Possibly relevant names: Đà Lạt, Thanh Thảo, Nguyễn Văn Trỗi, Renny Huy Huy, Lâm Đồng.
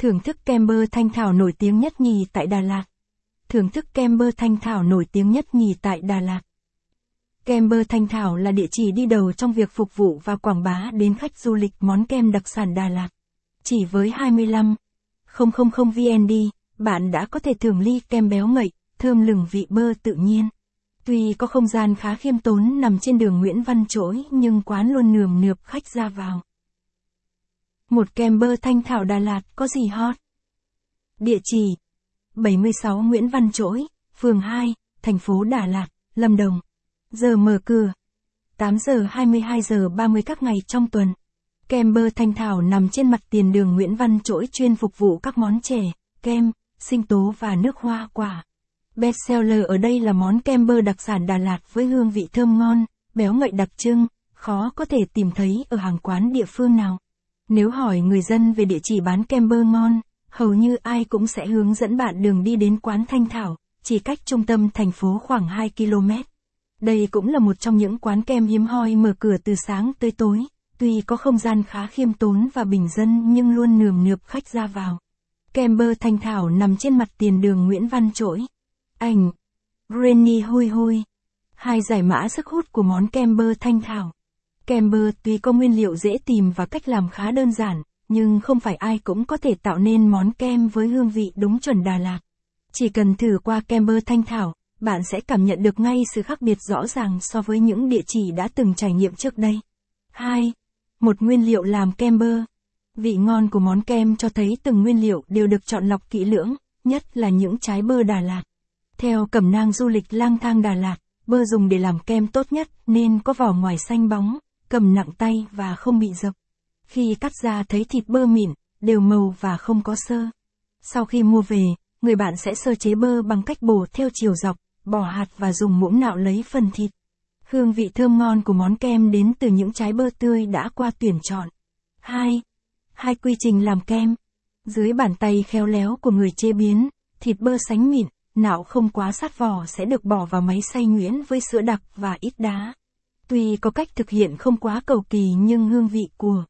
Thưởng thức kem bơ Thanh Thảo nổi tiếng nhất nhì tại Đà Lạt. Thưởng thức kem bơ Thanh Thảo nổi tiếng nhất nhì tại Đà Lạt. Kem bơ Thanh Thảo là địa chỉ đi đầu trong việc phục vụ và quảng bá đến khách du lịch món kem đặc sản Đà Lạt. Chỉ với 25.000 VND, bạn đã có thể thưởng ly kem béo ngậy, thơm lừng vị bơ tự nhiên. Tuy có không gian khá khiêm tốn nằm trên đường Nguyễn Văn Trỗi nhưng quán luôn nườm nượp khách ra vào. Một kem bơ Thanh Thảo Đà Lạt có gì hot? Địa chỉ: 76 Nguyễn Văn Trỗi, phường 2, thành phố Đà Lạt, Lâm Đồng. Giờ mở cửa: 8 giờ 22 giờ 30 các ngày trong tuần. Kem bơ Thanh Thảo nằm trên mặt tiền đường Nguyễn Văn Trỗi chuyên phục vụ các món chè, kem, sinh tố và nước hoa quả. Best seller ở đây là món kem bơ đặc sản Đà Lạt với hương vị thơm ngon, béo ngậy đặc trưng, khó có thể tìm thấy ở hàng quán địa phương nào. Nếu hỏi người dân về địa chỉ bán kem bơ ngon, hầu như ai cũng sẽ hướng dẫn bạn đường đi đến quán Thanh Thảo, chỉ cách trung tâm thành phố khoảng 2 km. Đây cũng là một trong những quán kem hiếm hoi mở cửa từ sáng tới tối, tuy có không gian khá khiêm tốn và bình dân nhưng luôn nườm nượp khách ra vào. Kem bơ Thanh Thảo nằm trên mặt tiền đường Nguyễn Văn Trỗi. Ảnh: Renny Huy Huy. Hai giải mã sức hút của món kem bơ Thanh Thảo. Kem bơ tuy có nguyên liệu dễ tìm và cách làm khá đơn giản, nhưng không phải ai cũng có thể tạo nên món kem với hương vị đúng chuẩn Đà Lạt. Chỉ cần thử qua kem bơ Thanh Thảo, bạn sẽ cảm nhận được ngay sự khác biệt rõ ràng so với những địa chỉ đã từng trải nghiệm trước đây. 2. Một nguyên liệu làm kem bơ. Vị ngon của món kem cho thấy từng nguyên liệu đều được chọn lọc kỹ lưỡng, nhất là những trái bơ Đà Lạt. Theo cẩm nang du lịch lang thang Đà Lạt, bơ dùng để làm kem tốt nhất nên có vỏ ngoài xanh bóng, cầm nặng tay và không bị dập. Khi cắt ra thấy thịt bơ mịn, đều màu và không có xơ. Sau khi mua về, người bạn sẽ sơ chế bơ bằng cách bổ theo chiều dọc, bỏ hạt và dùng muỗng nạo lấy phần thịt. Hương vị thơm ngon của món kem đến từ những trái bơ tươi đã qua tuyển chọn. 2. Quy trình làm kem. Dưới bàn tay khéo léo của người chế biến, thịt bơ sánh mịn, nạo không quá sát vỏ sẽ được bỏ vào máy xay nhuyễn với sữa đặc và ít đá. Tuy có cách thực hiện không quá cầu kỳ nhưng hương vị của